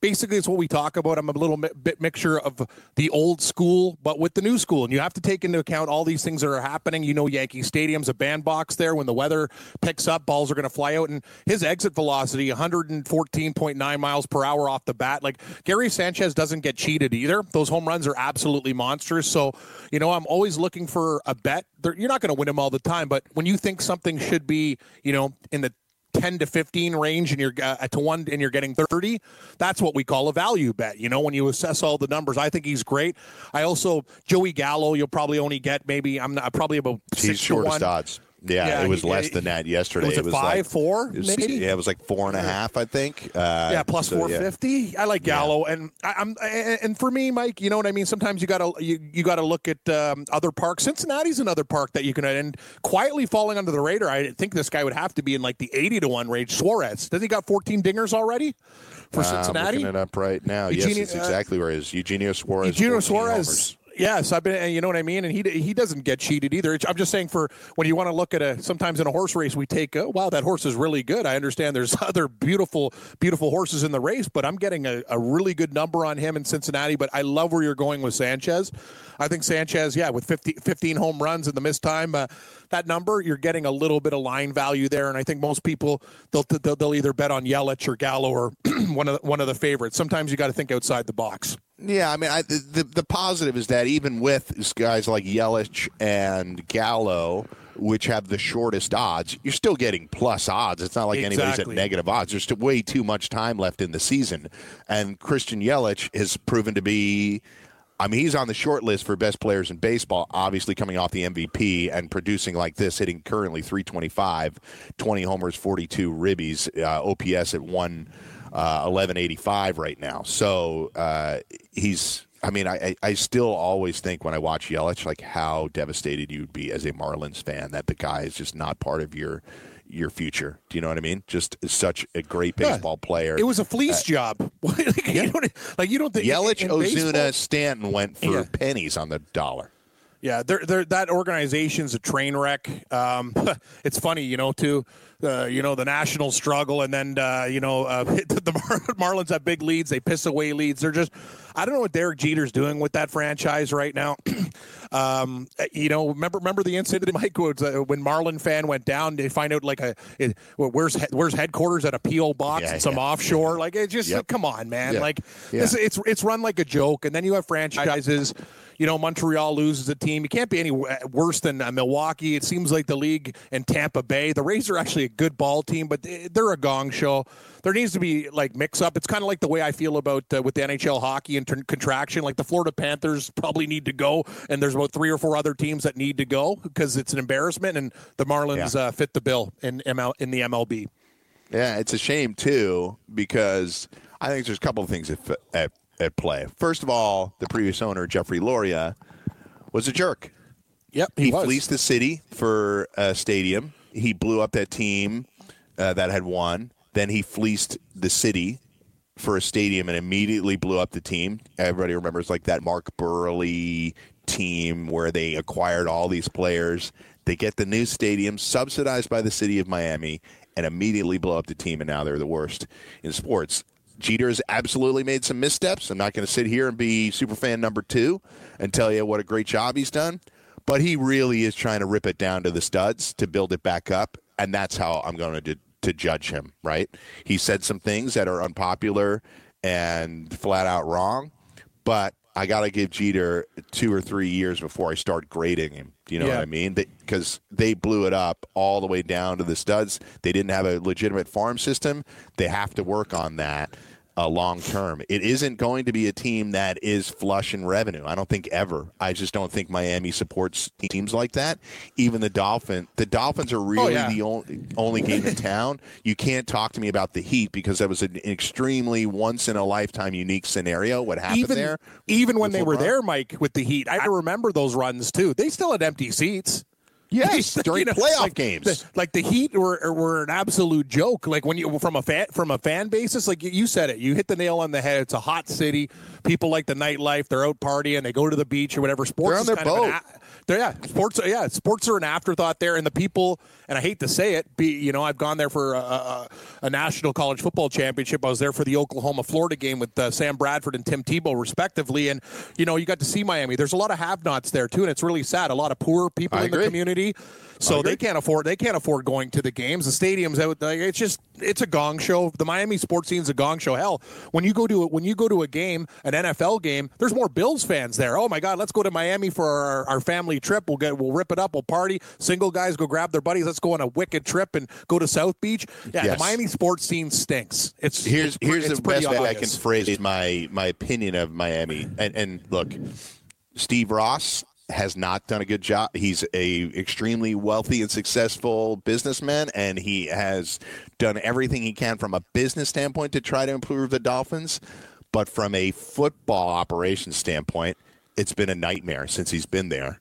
basically it's what we talk about. I'm a little bit mixture of the old school, but with the new school. And you have to take into account all these things that are happening. You know, Yankee Stadium's a bandbox there. When the weather picks up, balls are going to fly out. And his exit velocity, 114.9 miles per hour off the bat. Like, Gary Sanchez doesn't get cheated either. Those home runs are absolutely monstrous. So, you know, I'm always looking for a bet. You're not going to win them all the time, but when you think something should be, you know, in the 10 to 15 range and you're to one and you're getting 30, that's what we call a value bet. You know, when you assess all the numbers, I think he's great. I also, Joey Gallo, you'll probably only get probably about 6 to 1 odds. Yeah, it was less than that yesterday. Was it five, like, 4? Maybe? Yeah, it was like 4.5, I think. Plus so, 450. Yeah. I like Gallo, and I'm for me, Mike, you know what I mean. Sometimes you gotta you gotta look at other parks. Cincinnati's another park that you can and quietly falling under the radar. I think this guy would have to be in like the 80-1 range. Suarez, doesn't he got 14 dingers already for Cincinnati? I'm looking it up right now. Eugenio, yes, it's exactly where he is. Eugenio Suarez. Yes, I've been. You know what I mean. And he doesn't get cheated either. I'm just saying, for when you want to look at sometimes in a horse race, we take wow, that horse is really good. I understand there's other beautiful horses in the race, but I'm getting a really good number on him in Cincinnati. But I love where you're going with Sanchez. I think Sanchez, yeah, with 15 home runs in the missed time, that number, you're getting a little bit of line value there. And I think most people they'll either bet on Yelich or Gallo or one of the favorites. Sometimes you got to think outside the box. Yeah, I mean, the positive is that even with guys like Yelich and Gallo, which have the shortest odds, you're still getting plus odds. It's not like anybody's at negative odds. There's still way too much time left in the season. And Christian Yelich has proven to be, I mean, he's on the short list for best players in baseball, obviously coming off the MVP and producing like this, hitting currently .325, 20 homers, 42 ribbies, OPS at 1.1185 right now. So he's, I mean, I still always think when I watch Yelich, like how devastated you'd be as a Marlins fan that the guy is just not part of your future. Do you know what I mean? Just such a great baseball player. It was a fleece job. Like, yeah. You don't think Yelich, Ozuna, baseball? Stanton went for pennies on the dollar. Yeah, that organization's a train wreck. It's funny, too. The national struggle, and then the Marlins have big leads. They piss away leads. They're just, I don't know what Derek Jeter's doing with that franchise right now. Remember the incident, Mike, when Marlin fan went down. They find out where's headquarters at a PO box and some offshore. Like it's just come on, man. Yeah. It's run like a joke, and then you have franchises. Montreal loses a team. You can't be any worse than Milwaukee. It seems like the league and Tampa Bay. The Rays are actually a good ball team, but they're a gong show. There needs to be mix up. It's kind of like the way I feel about with the NHL hockey and contraction. Like the Florida Panthers probably need to go, and there's about 3 or 4 other teams that need to go because it's an embarrassment, and the Marlins fit the bill in the MLB. Yeah, it's a shame too because I think there's a couple of things at play. First of all, the previous owner, Jeffrey Loria, was a jerk. Yep, he fleeced the city for a stadium. He blew up that team that had won. Then he fleeced the city for a stadium and immediately blew up the team. Everybody remembers that Mark Burley team where they acquired all these players. They get the new stadium subsidized by the city of Miami and immediately blow up the team, and now they're the worst in sports. Jeter has absolutely made some missteps. I'm not going to sit here and be superfan number 2 and tell you what a great job he's done. But he really is trying to rip it down to the studs to build it back up, and that's how I'm going to judge him, right? He said some things that are unpopular and flat out wrong, but I got to give Jeter 2 or 3 years before I start grading him. Do you know what I mean? Because they blew it up all the way down to the studs. They didn't have a legitimate farm system. They have to work on that. Long term, it isn't going to be a team that is flush in revenue. I don't think ever. I just don't think Miami supports teams like that. Even the Dolphins. The Dolphins are really the only game in town. You can't talk to me about the Heat because that was an extremely once in a lifetime unique scenario. What happened there? Even when they were there, Mike, with the Heat, I remember those runs too. They still had empty seats. Yes, during playoff games, the Heat were an absolute joke. Like when you from a fan basis, like you said it, you hit the nail on the head. It's a hot city. People like the nightlife. They're out partying. They go to the beach or whatever. Sports they're on their boat. Sports are an afterthought there. And the people, and I hate to say it, I've gone there for a national college football championship. I was there for the Oklahoma-Florida game with Sam Bradford and Tim Tebow, respectively. And you got to see Miami. There's a lot of have-nots there too, and it's really sad. A lot of poor people in the community. So they can't afford going to the games. The stadiums, it's a gong show. The Miami sports scene's a gong show. Hell, when you go to a game, an NFL game, there's more Bills fans there. Oh my God, let's go to Miami for our family trip. We'll rip it up. We'll party. Single guys go grab their buddies. Let's go on a wicked trip and go to South Beach. Yeah, yes. The Miami sports scene stinks. Here's the best way I can phrase my opinion of Miami. And look, Steve Ross has not done a good job. He's a extremely wealthy and successful businessman, and he has done everything he can from a business standpoint to try to improve the Dolphins. But from a football operations standpoint, it's been a nightmare since he's been there.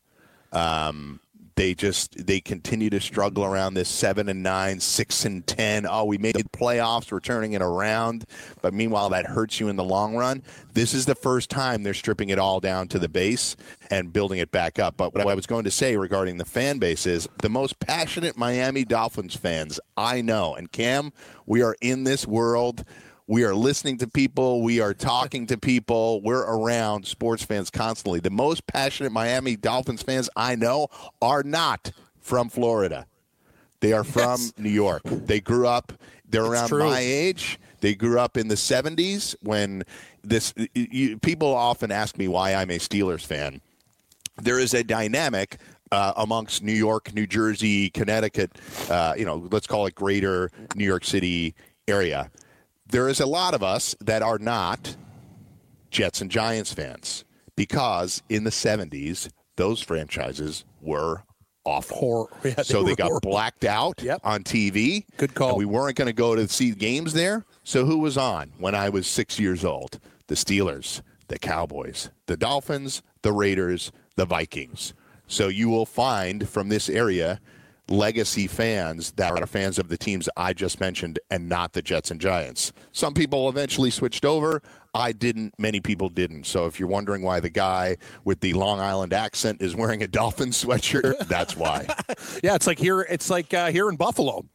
They continue to struggle around this 7-9, 6-10. Oh, we made the playoffs. We're turning it around. But meanwhile, that hurts you in the long run. This is the first time they're stripping it all down to the base and building it back up. But what I was going to say regarding the fan base is the most passionate Miami Dolphins fans I know. And Cam, we are in this world. We are listening to people. We are talking to people. We're around sports fans constantly. The most passionate Miami Dolphins fans I know are not from Florida. They are from New York. They grew up. They're around my age. They grew up in the 70s when people often ask me why I'm a Steelers fan. There is a dynamic amongst New York, New Jersey, Connecticut, let's call it greater New York City area. There is a lot of us that are not Jets and Giants fans because in the 70s, those franchises were awful. They got blacked out on TV. Good call. We weren't going to go to see games there. So who was on when I was 6 years old? The Steelers, the Cowboys, the Dolphins, the Raiders, the Vikings. So you will find from this area legacy fans that are fans of the teams I just mentioned and not the Jets and Giants. Some people eventually switched over. I didn't. Many people didn't. So if you're wondering why the guy with the Long Island accent is wearing a Dolphin sweatshirt, that's why. Yeah, it's like here. It's like here in Buffalo.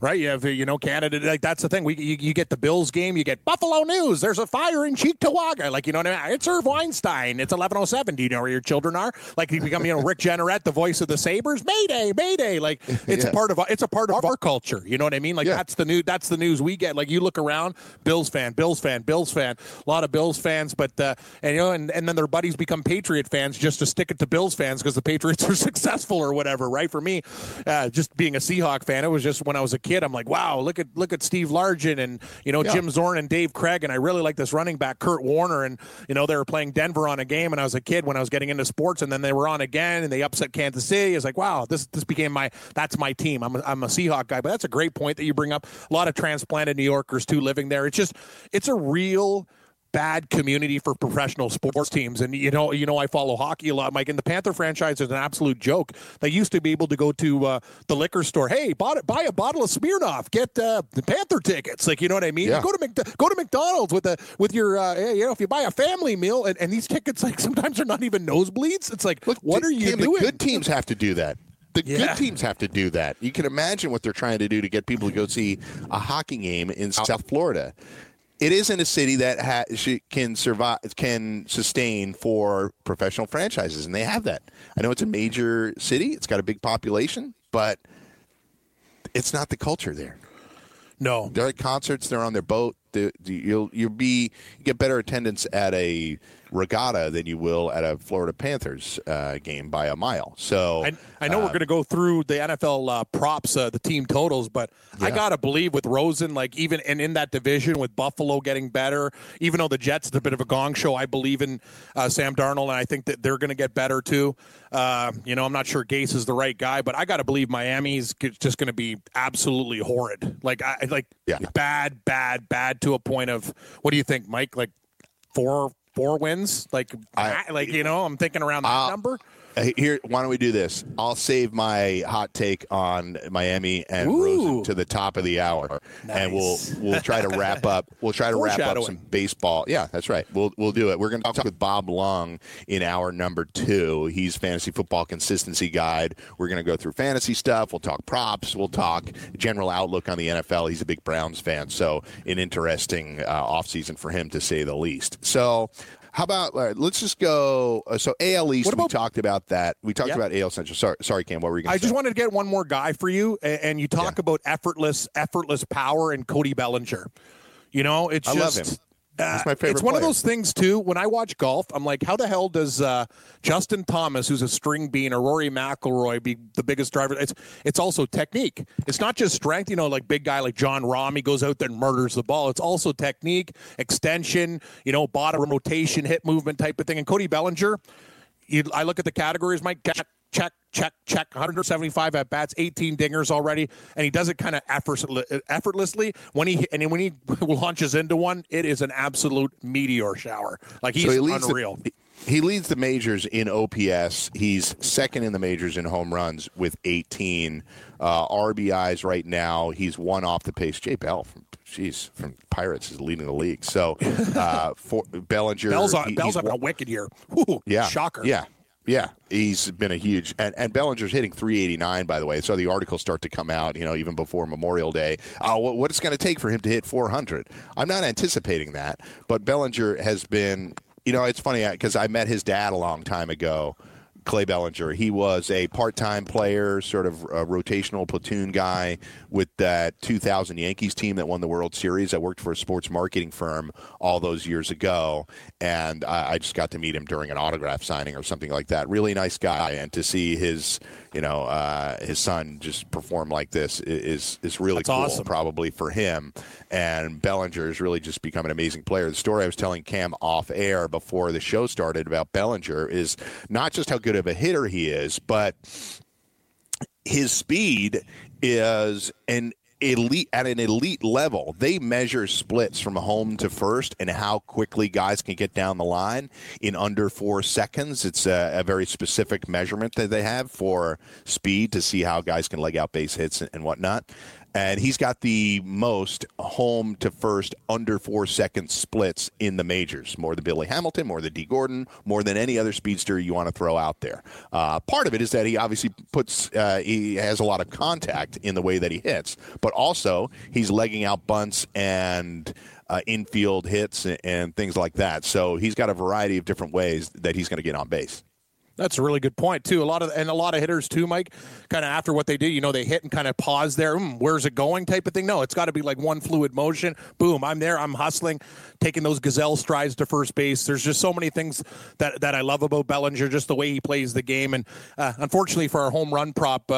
Right, you have, Canada, like that's the thing. You get the Bills game, you get Buffalo News, there's a fire in Cheektowaga, like, you know what I mean? It's Irv Weinstein, it's 11:07, do you know where your children are? Like you become, Rick Jenneret, the voice of the Sabres, Mayday, Mayday, like it's a part of our culture, you know what I mean? Like that's the news we get. Like you look around, Bills fan, a lot of Bills fans, but and then their buddies become Patriot fans just to stick it to Bills fans because the Patriots are successful or whatever, right? For me, just being a Seahawk fan, it was just when I was a kid, I'm like, wow, look at Steve Largent and Jim Zorn and Dave Craig, and I really like this running back Kurt Warner, and they were playing Denver on a game, and I was a kid when I was getting into sports, and then they were on again, and they upset Kansas City. It's like, wow, this became my team. I'm a Seahawk guy, but that's a great point that you bring up. A lot of transplanted New Yorkers too living there. It's just a real bad community for professional sports teams, and I follow hockey a lot, Mike, and the Panther franchise is an absolute joke. They used to be able to go to the liquor store, hey, buy a bottle of Smirnoff, get the Panther tickets, like, you know what I mean? Yeah. Go to McDonald's with your if you buy a family meal, and these tickets, like, sometimes are not even nosebleeds. It's like, look, what are you doing? The good teams have to do that. Good teams have to do that. You can imagine what they're trying to do to get people to go see a hockey game in South Florida. It isn't a city that can sustain for professional franchises, and they have that. I know it's a major city; it's got a big population, but it's not the culture there. No, they're at concerts; they're on their boat. You get better attendance at a regatta than you will at a Florida Panthers game by a mile. So I know we're going to go through the NFL props, the team totals, but I got to believe with Rosen, like even and in that division with Buffalo getting better, even though the Jets is a bit of a gong show, I believe in Sam Darnold, and I think that they're going to get better too. I'm not sure Gase is the right guy, but I got to believe Miami's just going to be absolutely horrid. Bad to a point of, what do you think, Mike? Like four wins, I'm thinking around that number. Here, why don't we do this? I'll save my hot take on Miami and Rosen to the top of the hour, and we'll try to wrap up. We'll try to wrap up some baseball. Yeah, that's right. We'll do it. We're going to talk with Bob Long in hour number 2. He's fantasy football consistency guide. We're going to go through fantasy stuff. We'll talk props. We'll talk general outlook on the NFL. He's a big Browns fan, so an interesting offseason for him to say the least. So. How about, let's just go, so AL East, we talked about that. We talked about AL Central. Sorry, Cam, what were you going to say? I just wanted to get one more guy for you, and you talk about effortless power and Cody Bellinger. I love him. He's my favorite player. Of those things, too. When I watch golf, I'm like, how the hell does Justin Thomas, who's a string bean, or Rory McIlroy be the biggest driver? It's also technique. It's not just strength. Like big guy like John Rahm, he goes out there and murders the ball. It's also technique, extension, bottom rotation, hip movement type of thing. And Cody Bellinger, I look at the categories, Mike, check, 175 at bats, 18 dingers already, and he does it kind of effortlessly. When he launches into one, it is an absolute meteor shower. Like he's unreal. He leads the majors in OPS. He's second in the majors in home runs with 18 RBIs right now. He's one off the pace. Jay Bell from Pirates is leading the league. So for Bellinger, Bell's up a wicked year. Ooh, yeah, shocker. Yeah. Yeah, he's been a huge and Bellinger's hitting 389, by the way. So the articles start to come out, even before Memorial Day. What it's going to take for him to hit 400? I'm not anticipating that, but Bellinger has been. It's funny because I met his dad a long time ago, Clay Bellinger. He was a part-time player, sort of a rotational platoon guy with that 2000 Yankees team that won the World Series. I worked for a sports marketing firm all those years ago, and I just got to meet him during an autograph signing or something like that. Really nice guy, and to see his son just perform like this is really cool, awesome. Probably for him. And Bellinger has really just become an amazing player. The story I was telling Cam off air before the show started about Bellinger is not just how good of a hitter he is, but his speed is at an elite level. They measure splits from home to first and how quickly guys can get down the line in under 4 seconds. It's a very specific measurement that they have for speed to see how guys can leg out base hits and whatnot. And he's got the most home to first under 4 second splits in the majors, more than Billy Hamilton, more than D. Gordon, more than any other speedster you want to throw out there. Part of it is that he obviously he has a lot of contact in the way that he hits, but also he's legging out bunts and infield hits and things like that. So he's got a variety of different ways that he's going to get on base. That's a really good point, too. A lot of hitters, too, Mike, kind of after what they do, they hit and kind of pause there. Where's it going type of thing? No, it's got to be like one fluid motion. Boom, I'm there. I'm hustling, taking those gazelle strides to first base. There's just so many things that I love about Bellinger, just the way he plays the game. And unfortunately for our home run prop,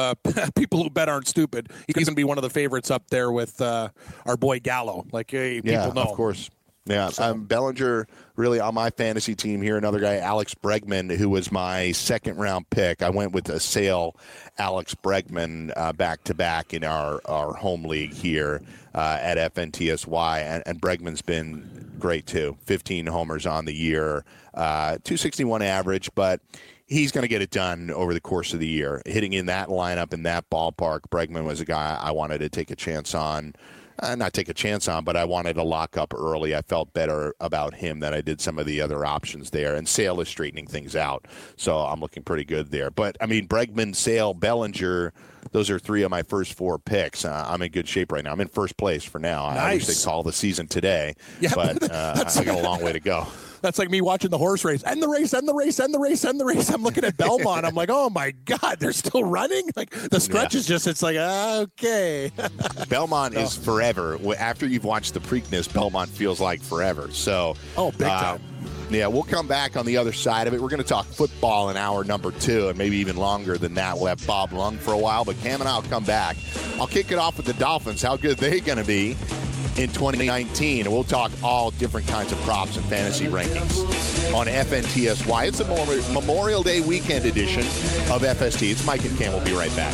people who bet aren't stupid, he's going to be one of the favorites up there with our boy Gallo. Like, hey, people know. Yeah, of course. Yeah, Bellinger really on my fantasy team here. Another guy, Alex Bregman, who was my second-round pick. I went with a sale Alex Bregman back-to-back in our home league here at FNTSY, and Bregman's been great, too. 15 homers on the year, 261 average, but he's going to get it done over the course of the year. Hitting in that lineup in that ballpark, Bregman was a guy I wanted to take a chance on. Not take a chance on, but I wanted to lock up early. I felt better about him than I did some of the other options there. And Sale is straightening things out, so I'm looking pretty good there. But, I mean, Bregman, Sale, Bellinger, those are three of my first four picks. I'm in good shape right now. I'm in first place for now. Nice. I wish they'd call the season today, but I got a long way to go. That's like me watching the horse race. And the race, and the race, and the race, and the race. I'm looking at Belmont. I'm like, oh, my God, they're still running? Like, the stretch is just, it's like, okay. Belmont is forever. After you've watched the Preakness, Belmont feels like forever. So, big time. Yeah, we'll come back on the other side of it. We're going to talk football in hour number 2, and maybe even longer than that. We'll have Bob Lung for a while, but Cam and I will come back. I'll kick it off with the Dolphins. How good are they going to be in 2019, and we'll talk all different kinds of props and fantasy rankings on FNTSY. It's a Memorial Day weekend edition of FST. It's Mike and Cam. We'll be right back.